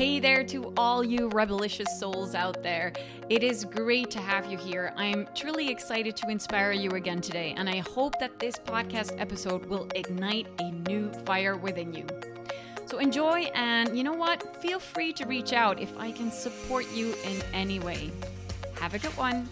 Hey there to all you rebellious souls out there. It is great to have you here. I'm truly excited to inspire you again today, and I hope that this podcast episode will ignite a new fire within you. So enjoy, and you know what? Feel free to reach out if I can support you in any way. Have a good one.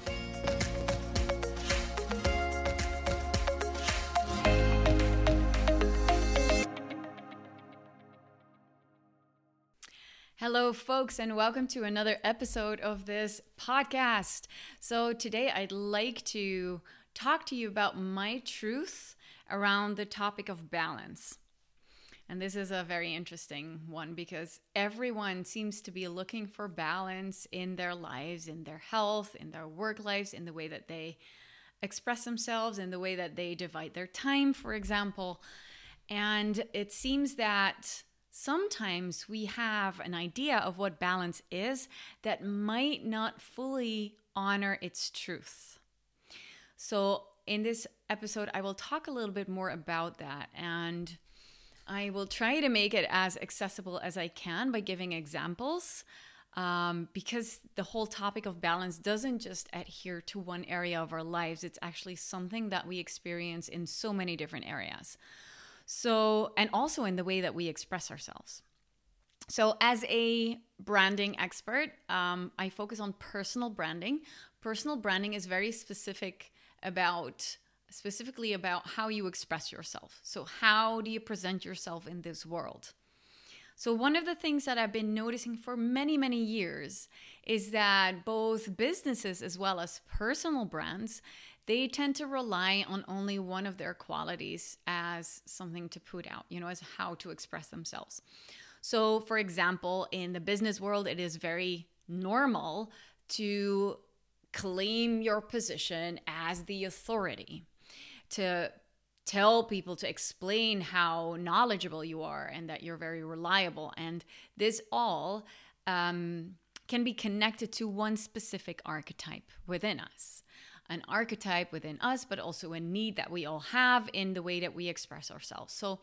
Hello, folks, and welcome to another episode of this podcast. So today I'd like to talk to you about my truth around the topic of balance. And this is a very interesting one because everyone seems to be looking for balance in their lives, in their health, in their work lives, in the way that they express themselves, in the way that they divide their time, for example. And it seems that sometimes we have an idea of what balance is that might not fully honor its truth. So in this episode, I will talk a little bit more about that, and I will try to make it as accessible as I can by giving examples, because the whole topic of balance doesn't just adhere to one area of our lives. It's actually something that we experience in so many different areas. So, and also in the way that we express ourselves. So as a branding expert, I focus on personal branding. Personal branding is very specifically about how you express yourself. So how do you present yourself in this world? So one of the things that I've been noticing for many, many years is that both businesses as well as personal brands, they tend to rely on only one of their qualities as something to put out, as how to express themselves. So for example, in the business world, it is very normal to claim your position as the authority, to tell people, to explain how knowledgeable you are and that you're very reliable. And this all can be connected to one specific archetype within us. An archetype within us, but also a need that we all have in the way that we express ourselves. So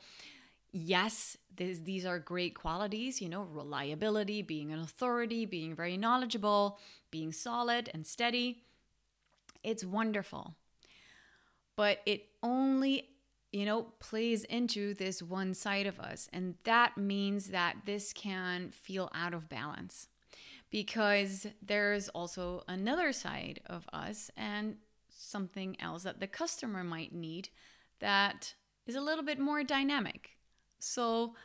yes, these are great qualities, reliability, being an authority, being very knowledgeable, being solid and steady. It's wonderful. But it only, plays into this one side of us. And that means that this can feel out of balance, because there's also another side of us and something else that the customer might need that is a little bit more dynamic. So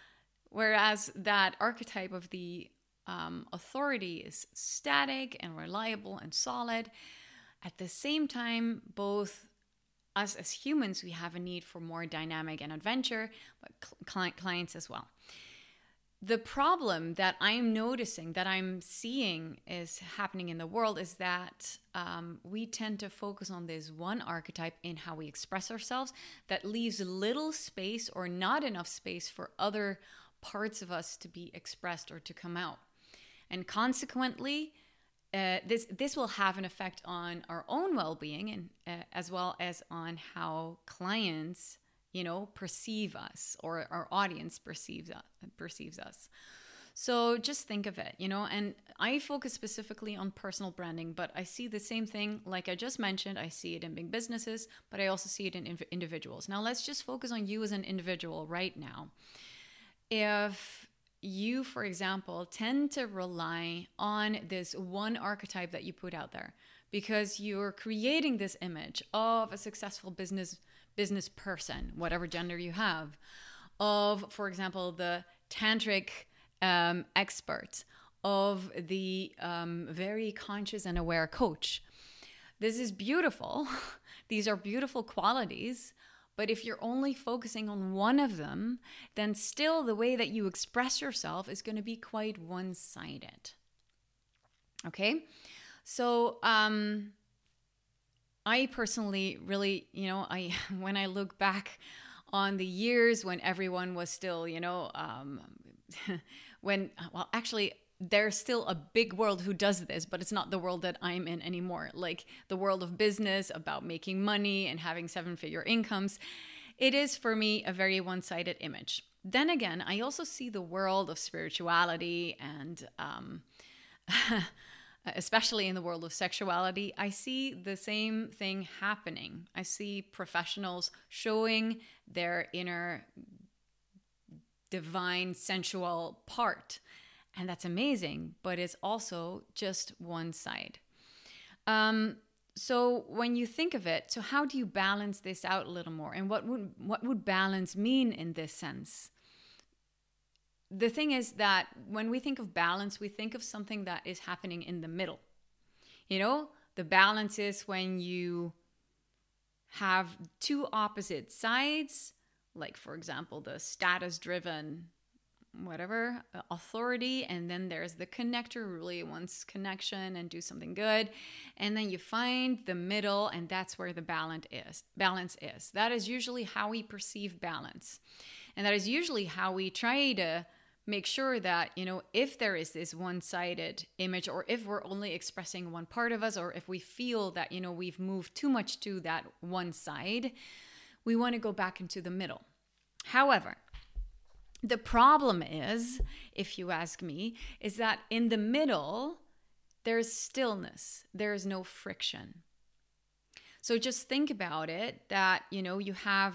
whereas that archetype of the authority is static and reliable and solid, at the same time, both us as humans, we have a need for more dynamic and adventure, but clients as well. The problem that I'm noticing, that I'm seeing is happening in the world is that we tend to focus on this one archetype in how we express ourselves that leaves little space or not enough space for other parts of us to be expressed or to come out. And consequently, this will have an effect on our own well-being and as well as on how clients perceive us, or our audience perceives us. So just think of it, and I focus specifically on personal branding, but I see the same thing, like I just mentioned, I see it in big businesses, but I also see it in individuals. Now let's just focus on you as an individual right now. If you, for example, tend to rely on this one archetype that you put out there, because you're creating this image of a successful business person, whatever gender you have, of, for example, the tantric expert, of the very conscious and aware coach. This is beautiful. These are beautiful qualities. But if you're only focusing on one of them, then still the way that you express yourself is going to be quite one-sided. Okay? So, I personally really, when I look back on the years when everyone was still, there's still a big world who does this, but it's not the world that I'm in anymore. Like the world of business, about making money and having seven-figure incomes. It is for me a very one-sided image. Then again, I also see the world of spirituality and especially in the world of sexuality, I see the same thing happening. I see professionals showing their inner divine sensual part. And that's amazing, but it's also just one side. So when you think of it, so how do you balance this out a little more? And what would balance mean in this sense? The thing is that when we think of balance, we think of something that is happening in the middle. You know, the balance is when you have two opposite sides, like for example, the status-driven, whatever, authority, and then there's the connector who really wants connection and do something good. And then you find the middle, and that's where the balance is. That is usually how we perceive balance. And that is usually how we try to make sure that, you know, if there is this one-sided image, or if we're only expressing one part of us, or if we feel that, you know, we've moved too much to that one side, we want to go back into the middle. However, the problem is, if you ask me, is that in the middle, there's stillness. There is no friction. So just think about it that, you know, you have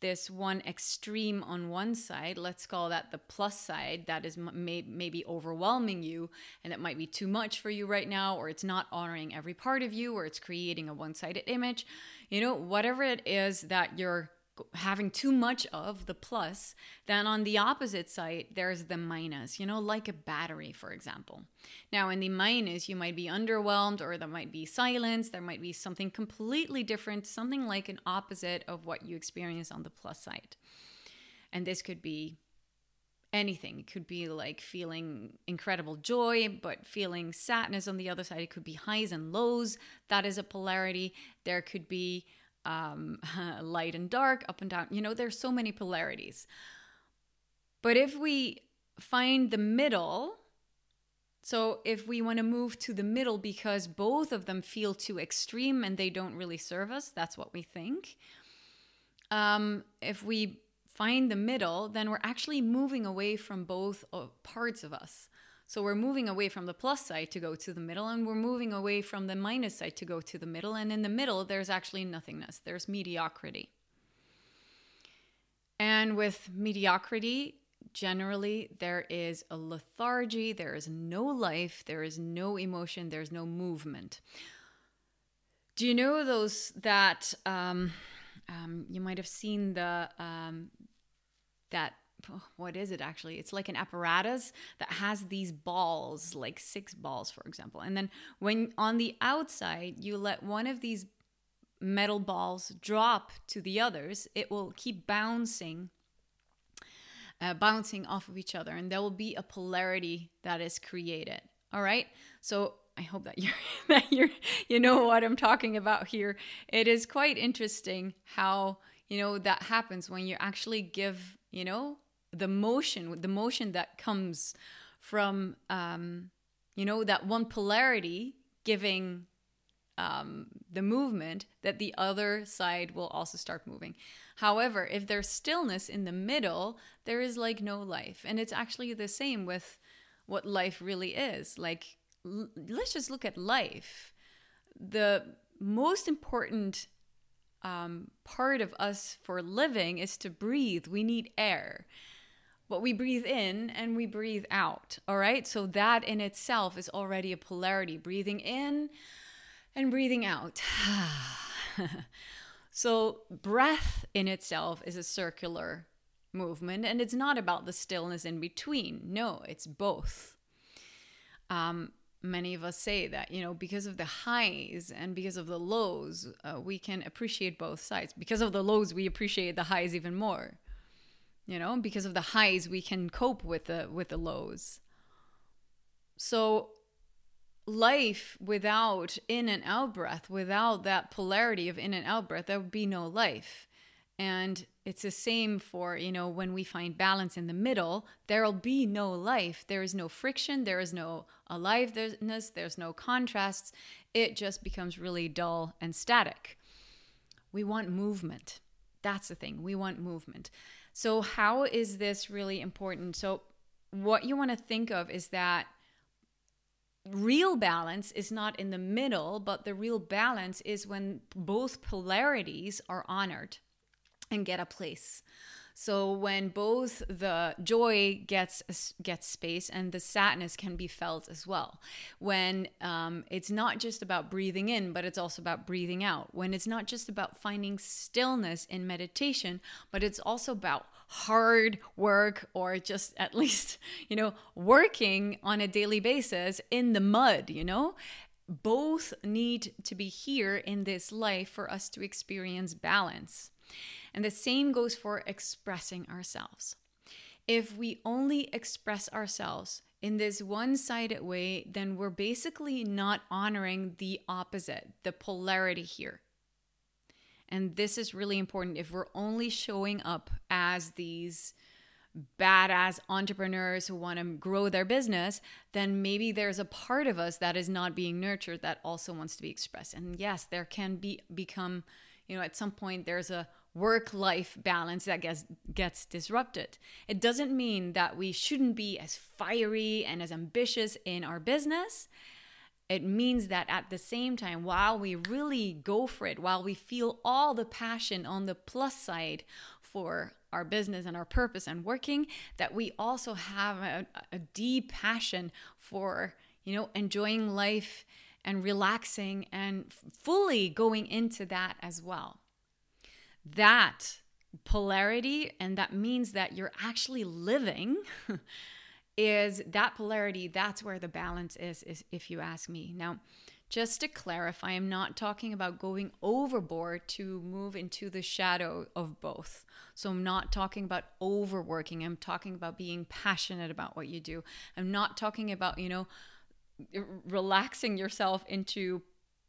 this one extreme on one side, let's call that the plus side, that is maybe overwhelming you, and that might be too much for you right now, or it's not honoring every part of you, or it's creating a one-sided image. You know, whatever it is that you're having too much of, the plus, then on the opposite side, there's the minus, you know, like a battery, for example. Now, in the minus, you might be underwhelmed, or there might be silence, there might be something completely different, something like an opposite of what you experience on the plus side. And this could be anything. It could be like feeling incredible joy, but feeling sadness on the other side. It could be highs and lows. That is a polarity. There could be light and dark, up and down. You know, there's so many polarities. But if we find the middle, so if we want to move to the middle because both of them feel too extreme and they don't really serve us, that's what we think. If we find the middle, then we're actually moving away from both parts of us. So we're moving away from the plus side to go to the middle, and we're moving away from the minus side to go to the middle. And in the middle, there's actually nothingness. There's mediocrity. And with mediocrity, generally, there is a lethargy. There is no life. There is no emotion. There's no movement. Do you know those that you might have seen the that... What is it actually? It's like an apparatus that has these balls, like 6 balls, for example. And then when on the outside, you let one of these metal balls drop to the others, it will keep bouncing off of each other. And there will be a polarity that is created. All right. So I hope that you know what I'm talking about here. It is quite interesting how, you know, that happens when you actually give, you know, the motion that comes from, you know, that one polarity giving the movement, that the other side will also start moving. However, if there's stillness in the middle, there is like no life. And it's actually the same with what life really is. Like, let's just look at life. The most important part of us for living is to breathe. We need air. But we breathe in and we breathe out. All right. So that in itself is already a polarity, breathing in and breathing out. So breath in itself is a circular movement, and it's not about the stillness in between. No, it's both. Many of us say that, you know, because of the highs and because of the lows, we can appreciate both sides. Because of the lows, we appreciate the highs even more. You know, because of the highs, we can cope with the lows. So life without in and out breath, without that polarity of in and out breath, there would be no life. And it's the same for, you know, when we find balance in the middle, there'll be no life. There is no friction. There is no aliveness. There's no contrasts. It just becomes really dull and static. We want movement. That's the thing. We want movement. So how is this really important? So what you want to think of is that real balance is not in the middle, but the real balance is when both polarities are honored and get a place. So when both the joy gets space and the sadness can be felt as well. When it's not just about breathing in, but it's also about breathing out. When it's not just about finding stillness in meditation, but it's also about hard work, or just at least, working on a daily basis in the mud, Both need to be here in this life for us to experience balance. And the same goes for expressing ourselves. If we only express ourselves in this one-sided way, then we're basically not honoring the opposite, the polarity here. And this is really important. If we're only showing up as these badass entrepreneurs who want to grow their business, then maybe there's a part of us that is not being nurtured that also wants to be expressed. And yes, there can become... at some point there's a work-life balance that gets disrupted. It doesn't mean that we shouldn't be as fiery and as ambitious in our business. It means that at the same time, while we really go for it, while we feel all the passion on the plus side for our business and our purpose and working, that we also have a deep passion for, enjoying life and relaxing and fully going into that as well. That polarity, and that means that you're actually living, is that polarity. That's where the balance is, if you ask me. Now, just to clarify, I'm not talking about going overboard to move into the shadow of both. So I'm not talking about overworking. I'm talking about being passionate about what you do. I'm not talking about, relaxing yourself into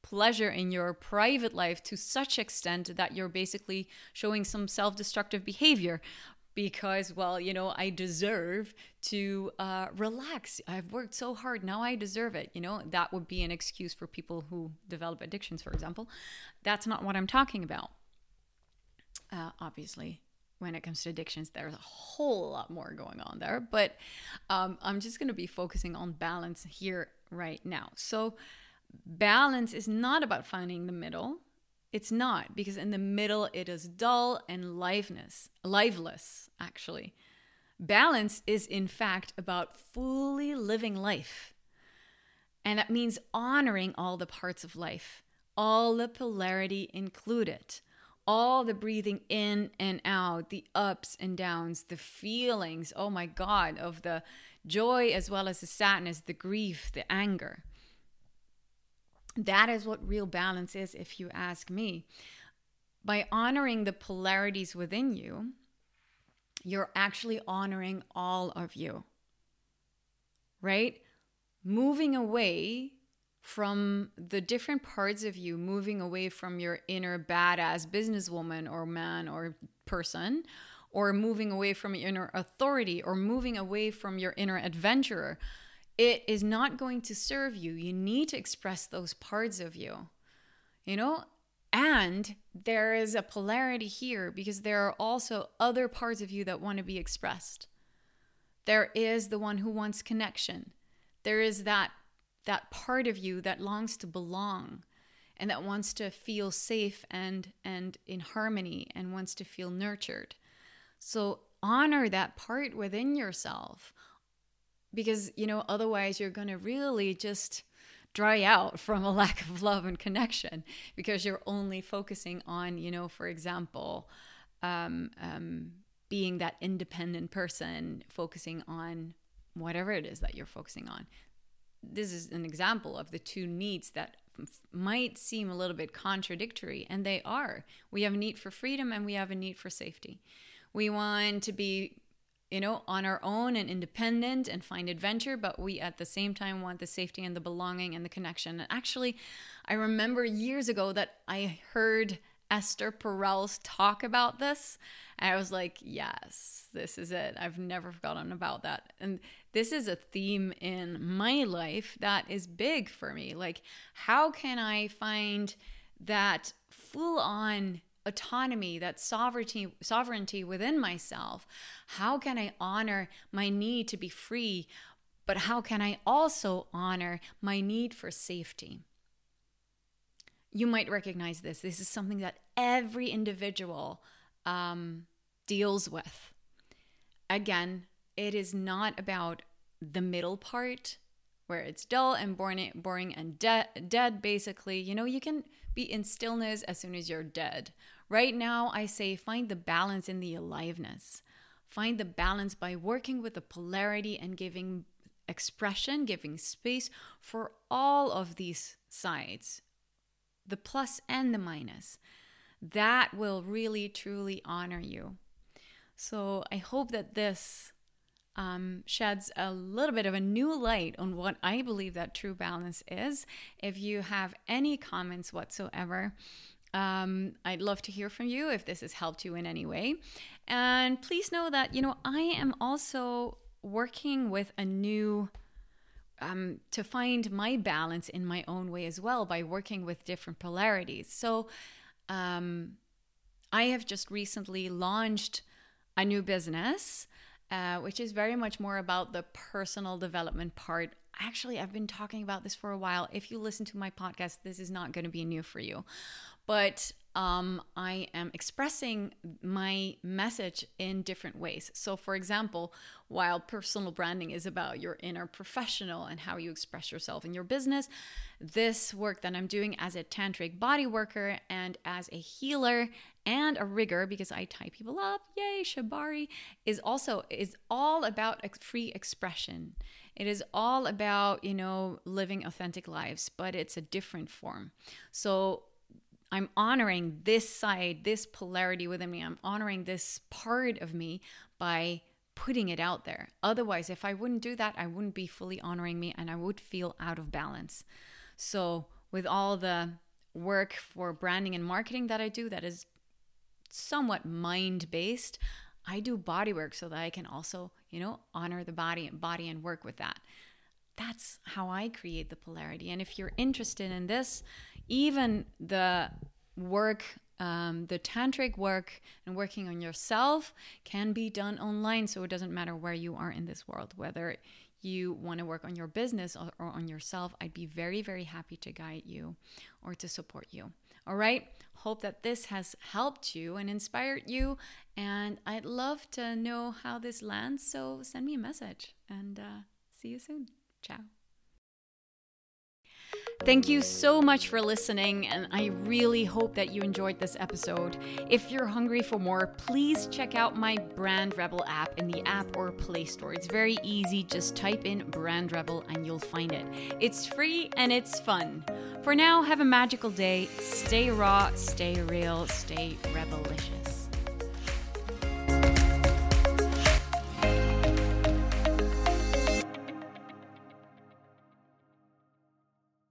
pleasure in your private life to such extent that you're basically showing some self-destructive behavior because, I deserve to relax. I've worked so hard. Now I deserve it. That would be an excuse for people who develop addictions, for example. That's not what I'm talking about. Obviously, when it comes to addictions, there's a whole lot more going on there. But I'm just going to be focusing on balance here right now. So balance is not about finding the middle. It's not, because in the middle, it is dull and lifeless, actually. Balance is, in fact, about fully living life. And that means honoring all the parts of life, all the polarity included. All the breathing in and out, the ups and downs, the feelings, oh my God, of the joy as well as the sadness, the grief, the anger. That is what real balance is, if you ask me. By honoring the polarities within you, you're actually honoring all of you, right? Moving away from the different parts of you, moving away from your inner badass businesswoman or man or person, or moving away from your inner authority, or moving away from your inner adventurer, it is not going to serve you. You need to express those parts of you, And there is a polarity here because there are also other parts of you that want to be expressed. There is the one who wants connection. There is that part of you that longs to belong and that wants to feel safe and in harmony and wants to feel nurtured. So honor that part within yourself, because, otherwise you're going to really just dry out from a lack of love and connection, because you're only focusing on, for example, being that independent person, focusing on whatever it is that you're focusing on. This is an example of the two needs that might seem a little bit contradictory, and they are. We have a need for freedom and we have a need for safety. We want to be, on our own and independent and find adventure, but we at the same time want the safety and the belonging and the connection. And actually, I remember years ago that I heard Esther Perel's talk about this, and I was like, yes, this is it. I've never forgotten about that. And this is a theme in my life that is big for me. Like, how can I find that full-on autonomy, that sovereignty within myself. How can I honor my need to be free, but how can I also honor my need for safety? You might recognize this. This is something that every individual deals with. Again, it is not about the middle part where it's dull and boring and dead, basically. You know, you can be in stillness as soon as you're dead. Right now, I say find the balance in the aliveness. Find the balance by working with the polarity and giving expression, giving space for all of these sides, the plus and the minus. That will really, truly honor you. So I hope that this sheds a little bit of a new light on what I believe that true balance is. If you have any comments whatsoever, I'd love to hear from you if this has helped you in any way. And please know that, you know, I am also working with a new to find my balance in my own way as well by working with different polarities. So I have just recently launched a new business, which is very much more about the personal development part. Actually, I've been talking about this for a while. If you listen to my podcast, this is not going to be new for you. But I am expressing my message in different ways. So for example, while personal branding is about your inner professional and how you express yourself in your business, this work that I'm doing as a tantric body worker and as a healer and a rigger, because I tie people up, yay, Shibari, is all about free expression. It is all about, you know, living authentic lives, but it's a different form. So I'm honoring this side, this polarity within me. I'm honoring this part of me by putting it out there. Otherwise, if I wouldn't do that, I wouldn't be fully honoring me and I would feel out of balance. So with all the work for branding and marketing that I do that is somewhat mind-based, I do body work so that I can also, you know, honor the body and work with that. That's how I create the polarity. And if you're interested in this, even the work, the tantric work and working on yourself can be done online. So it doesn't matter where you are in this world, whether you want to work on your business or on yourself, I'd be very, very happy to guide you or to support you. All right. Hope that this has helped you and inspired you. And I'd love to know how this lands. So send me a message and see you soon. Ciao. Thank you so much for listening, and I really hope that you enjoyed this episode. If you're hungry for more, please check out my Brand Rebel app in the app or Play Store. It's very easy. Just type in Brand Rebel and you'll find it. It's free and it's fun. For now, have a magical day. Stay raw, stay real, stay rebelicious.